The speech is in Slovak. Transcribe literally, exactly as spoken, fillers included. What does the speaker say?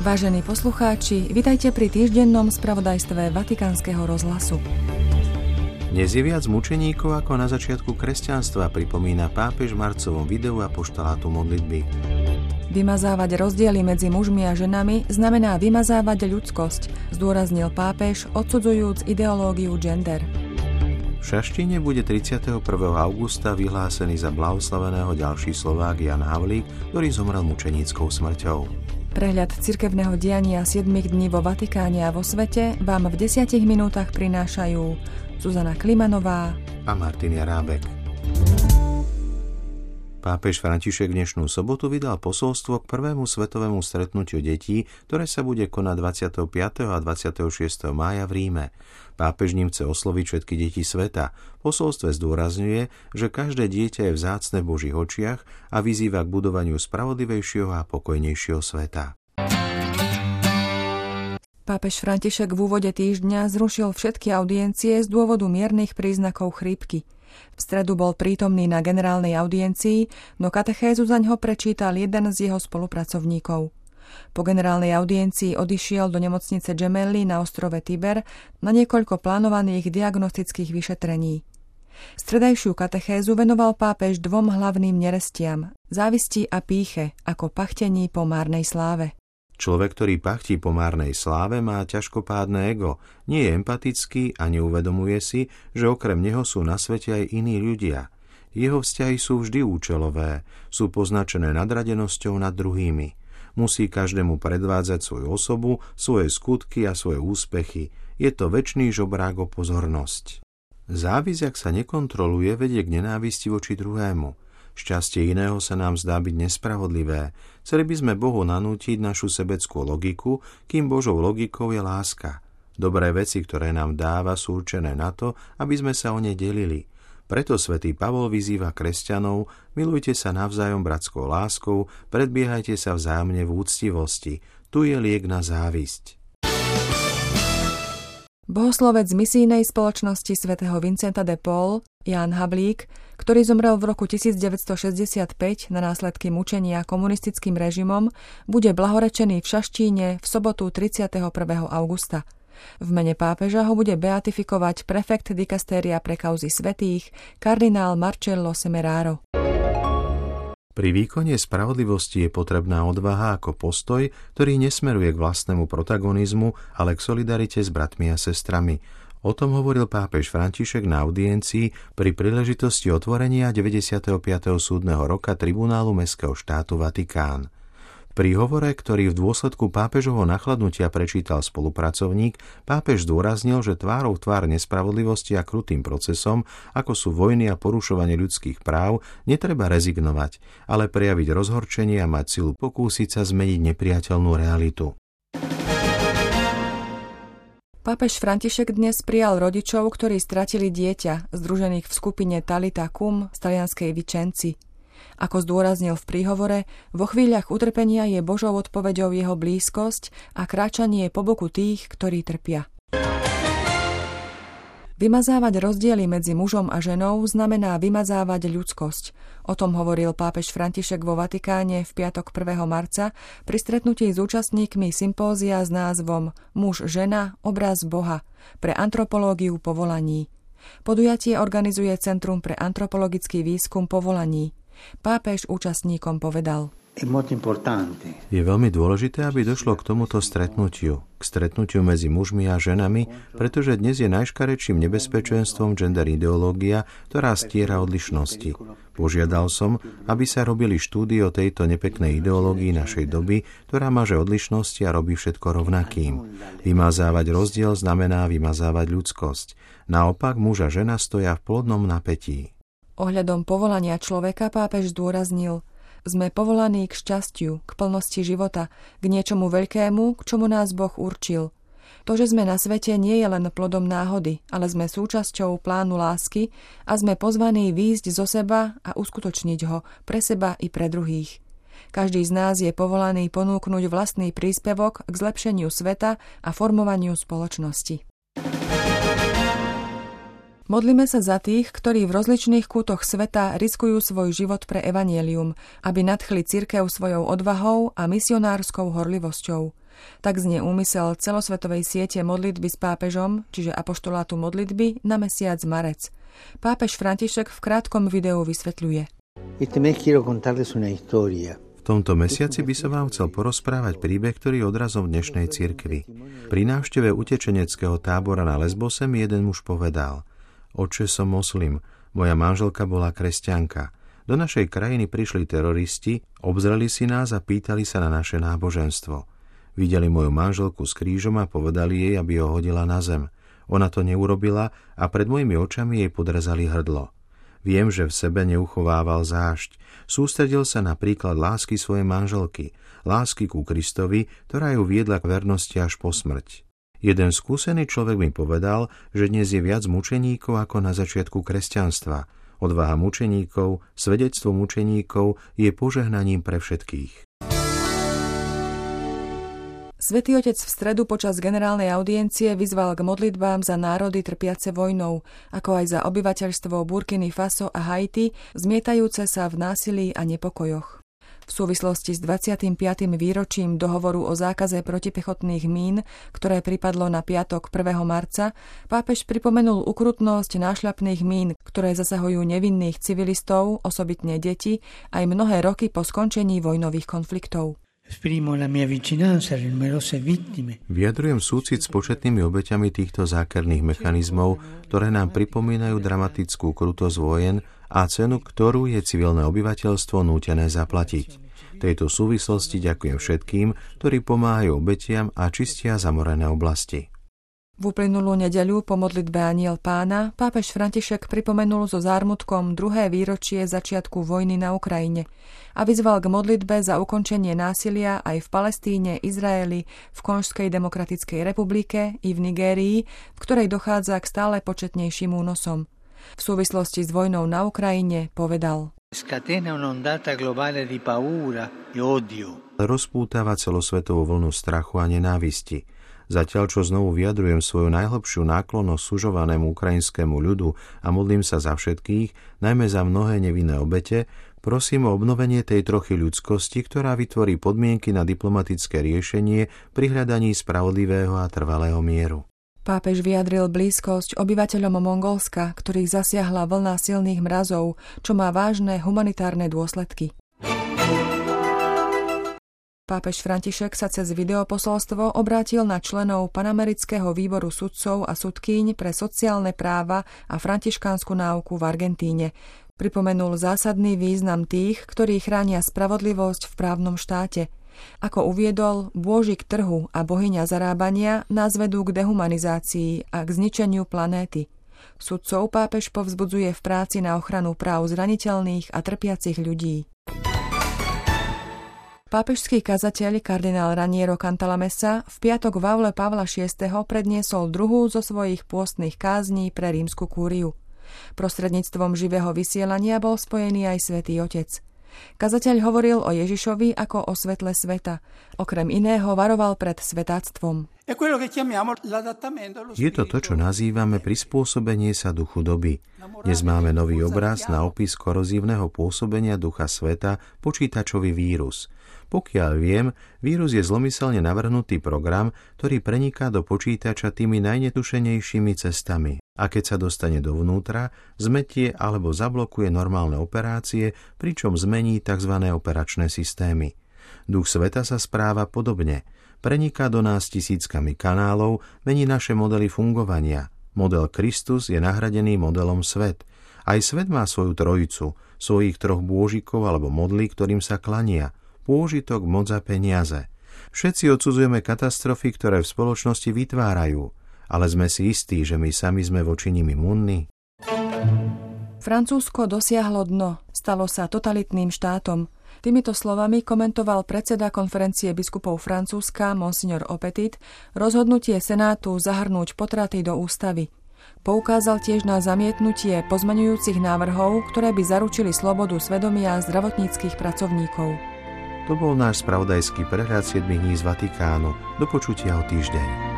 Vážení poslucháči, vitajte pri týždennom spravodajstve Vatikanského rozhlasu. Dnes je viac mučeníkov ako na začiatku kresťanstva, pripomína pápež v marcovom videu apoštolátu modlitby. Vymazávať rozdiely medzi mužmi a ženami znamená vymazávať ľudskosť, zdôraznil pápež, odsudzujúc ideológiu gender. V Šaštíne bude tridsiateho prvého augusta vyhlásený za blahoslaveného ďalší Slovák Jan Havlík, ktorý zomrel mučeníckou smrťou. Prehľad cirkevného diania siedmich dní vo Vatikáne a vo svete vám v desiatich minútach prinášajú Zuzana Klimanová a Martin Jarábek. Pápež František dnešnú sobotu vydal posolstvo k prvému svetovému stretnutiu detí, ktoré sa bude konať dvadsiateho piateho a dvadsiateho šiesteho mája v Ríme. Pápež ním chce osloviť všetky deti sveta. Posolstve zdôrazňuje, že každé dieťa je vzácne v Božích očiach a vyzýva k budovaniu spravodlivejšieho a pokojnejšieho sveta. Pápež František v úvode týždňa zrušil všetky audiencie z dôvodu miernych príznakov chrípky. V stredu bol prítomný na generálnej audiencii, no katechézu zaň ho prečítal jeden z jeho spolupracovníkov. Po generálnej audiencii odišiel do nemocnice Gemelli na ostrove Tiber na niekoľko plánovaných diagnostických vyšetrení. Stredajšiu katechézu venoval pápež dvom hlavným nerestiam, závisti a pýche, ako pachtení po márnej sláve. Človek, ktorý pachtí po márnej sláve, má ťažkopádne ego, nie je empatický a neuvedomuje si, že okrem neho sú na svete aj iní ľudia. Jeho vzťahy sú vždy účelové, sú poznačené nadradenosťou nad druhými. Musí každému predvádzať svoju osobu, svoje skutky a svoje úspechy. Je to večný žobrák o pozornosť. Závisť, ak sa nekontroluje, vedie k nenávisti voči druhému. Šťastie iného sa nám zdá byť nespravodlivé. Chceli by sme Bohu nanútiť našu sebeckú logiku, kým Božou logikou je láska. Dobré veci, ktoré nám dáva, sú určené na to, aby sme sa o ne delili. Preto svätý Pavol vyzýva kresťanov, milujte sa navzájom bratskou láskou, predbiehajte sa vzájomne v úctivosti. Tu je liek na závisť. Bohoslovec z misijnej spoločnosti svätého Vincenta de Paul, Jan Havlík, ktorý zomrel v roku devätnásťstošesťdesiatpäť na následky mučenia komunistickým režimom, bude blahorečený v Šaštíne v sobotu tridsiateho prvého augusta. V mene pápeža ho bude beatifikovať prefekt dikastéria pre kauzy svätých, kardinál Marcello Semeraro. Pri výkone spravodlivosti je potrebná odvaha ako postoj, ktorý nesmeruje k vlastnému protagonizmu, ale k solidarite s bratmi a sestrami. O tom hovoril pápež František na audiencii pri príležitosti otvorenia deväťdesiateho piateho súdneho roka Tribunálu Mestského štátu Vatikán. Pri hovore, ktorý v dôsledku pápežovho nachladnutia prečítal spolupracovník, pápež zdôraznil, že tvárou v tvár nespravodlivosti a krutým procesom, ako sú vojny a porušovanie ľudských práv, netreba rezignovať, ale prejaviť rozhorčenie a mať silu pokúsiť sa zmeniť nepriateľnú realitu. Pápež František dnes prijal rodičov, ktorí stratili dieťa, združených v skupine Talita Kum z talianskej Vicenzi. Ako zdôraznil v príhovore, vo chvíľach utrpenia je Božou odpoveďou jeho blízkosť a kráčanie po boku tých, ktorí trpia. Vymazávať rozdiely medzi mužom a ženou znamená vymazávať ľudskosť. O tom hovoril pápež František vo Vatikáne v piatok prvého marca pri stretnutí s účastníkmi sympózia s názvom Muž-žena, obraz Boha pre antropológiu povolaní. Podujatie organizuje Centrum pre antropologický výskum povolaní. Pápež účastníkom povedal: Je veľmi dôležité, aby došlo k tomuto stretnutiu, k stretnutiu medzi mužmi a ženami, pretože dnes je najškarečším nebezpečenstvom gender ideológia, ktorá stiera odlišnosti. Požiadal som, aby sa robili štúdie o tejto nepeknej ideológii našej doby, ktorá maže odlišnosti a robí všetko rovnakým. Vymazávať rozdiel znamená vymazávať ľudskosť. Naopak, muž a žena stoja v plodnom napätí. Ohľadom povolania človeka pápež zdôraznil: Sme povolaní k šťastiu, k plnosti života, k niečomu veľkému, k čomu nás Boh určil. To, že sme na svete, nie je len plodom náhody, ale sme súčasťou plánu lásky a sme pozvaní výjsť zo seba a uskutočniť ho pre seba i pre druhých. Každý z nás je povolaný ponúknuť vlastný príspevok k zlepšeniu sveta a formovaniu spoločnosti. Modlíme sa za tých, ktorí v rozličných kútoch sveta riskujú svoj život pre evanjelium, aby nadchli cirkev svojou odvahou a misionárskou horlivosťou. Tak znie úmysel celosvetovej siete modlitby s pápežom, čiže apoštolátu modlitby, na mesiac marec. Pápež František v krátkom videu vysvetľuje. V tomto mesiaci by som vám chcel porozprávať príbeh, ktorý je odrazom dnešnej cirkvi. Pri návšteve utečeneckého tábora na Lesbose mi jeden muž povedal: "Otče, som moslim, moja manželka bola kresťanka. Do našej krajiny prišli teroristi, obzreli si nás a pýtali sa na naše náboženstvo. Videli moju manželku s krížom a povedali jej, aby ho hodila na zem. Ona to neurobila a pred mojimi očami jej podrezali hrdlo. Viem, že v sebe neuchovával zášť. Sústredil sa na príklad lásky svojej manželky, lásky ku Kristovi, ktorá ju viedla k vernosti až po smrť. Jeden skúsený človek mi povedal, že dnes je viac mučeníkov ako na začiatku kresťanstva. Odvaha mučeníkov, svedectvo mučeníkov je požehnaním pre všetkých." Svätý Otec v stredu počas generálnej audiencie vyzval k modlitbám za národy trpiace vojnou, ako aj za obyvateľstvo Burkiny Faso a Haiti, zmietajúce sa v násilí a nepokojoch. V súvislosti s dvadsiatym piatym výročím dohovoru o zákaze protipechotných mín, ktoré pripadlo na piatok prvého marca, pápež pripomenul ukrutnosť nášľapných mín, ktoré zasahujú nevinných civilistov, osobitne deti, aj mnohé roky po skončení vojnových konfliktov. Vyjadrujem súcit s početnými obeťami týchto zákerných mechanizmov, ktoré nám pripomínajú dramatickú krutosť vojen a cenu, ktorú je civilné obyvateľstvo nútené zaplatiť. V tejto súvislosti ďakujem všetkým, ktorí pomáhajú obetiam a čistia zamorené oblasti. V uplynulú nedeľu po modlitbe Anjel Pána pápež František pripomenul so zármutkom druhé výročie začiatku vojny na Ukrajine a vyzval k modlitbe za ukončenie násilia aj v Palestíne, Izraeli, v Konžskej demokratickej republike i v Nigérii, v ktorej dochádza k stále početnejším únosom. V súvislosti s vojnou na Ukrajine povedal: "Rozpútava celosvetovú vlnu strachu a nenávisti. Zatiaľ, čo znovu vyjadrujem svoju najhlbšiu náklonnosť sužovanému ukrajinskému ľudu a modlím sa za všetkých, najmä za mnohé nevinné obete, prosím o obnovenie tej trochy ľudskosti, ktorá vytvorí podmienky na diplomatické riešenie pri hľadaní spravodlivého a trvalého mieru." Pápež vyjadril blízkosť obyvateľom Mongolska, ktorých zasiahla vlna silných mrazov, čo má vážne humanitárne dôsledky. Pápež František sa cez videoposolstvo obrátil na členov Panamerického výboru sudcov a sudkýň pre sociálne práva a františkánsku náuku v Argentíne. Pripomenul zásadný význam tých, ktorí chránia spravodlivosť v právnom štáte. Ako uviedol, bôžik trhu a bohyňa zarábania nás vedú k dehumanizácii a k zničeniu planéty. Sudcov pápež povzbudzuje v práci na ochranu práv zraniteľných a trpiacich ľudí. Pápežský kazateľ kardinál Raniero Cantalamesa v piatok v aule Pavla Šiesteho predniesol druhú zo svojich pôstnych kázní pre rímsku kúriu. Prostredníctvom živého vysielania bol spojený aj Svätý Otec. Kazateľ hovoril o Ježišovi ako o svetle sveta. Okrem iného varoval pred svetáctvom. Je to to, čo nazývame prispôsobenie sa duchu doby. Dnes máme nový obraz na opis korozívneho pôsobenia ducha sveta, počítačový vírus. Pokiaľ viem, vírus je zlomyselne navrhnutý program, ktorý preniká do počítača tými najnetušenejšími cestami. A keď sa dostane dovnútra, zmetie alebo zablokuje normálne operácie, pričom zmení tzv. Operačné systémy. Duch sveta sa správa podobne. Preniká do nás tisíckami kanálov, mení naše modely fungovania. Model Kristus je nahradený modelom svet. Aj svet má svoju trojicu, svojich troch bôžikov alebo modlí, ktorým sa klania. Pôžitok, moc a peniaze. Všetci odsudzujeme katastrofy, ktoré v spoločnosti vytvárajú, ale sme si istí, že my sami sme voči nim imúnni. Francúzsko dosiahlo dno, stalo sa totalitným štátom. Týmito slovami komentoval predseda konferencie biskupov Francúzska monsignor Opetit rozhodnutie Senátu zahrnúť potraty do ústavy. Poukázal tiež na zamietnutie pozmeňujúcich návrhov, ktoré by zaručili slobodu svedomia zdravotníckych pracovníkov. To bol náš spravodajský prehľad siedmich dní z Vatikánu. Do počutia o týždeň.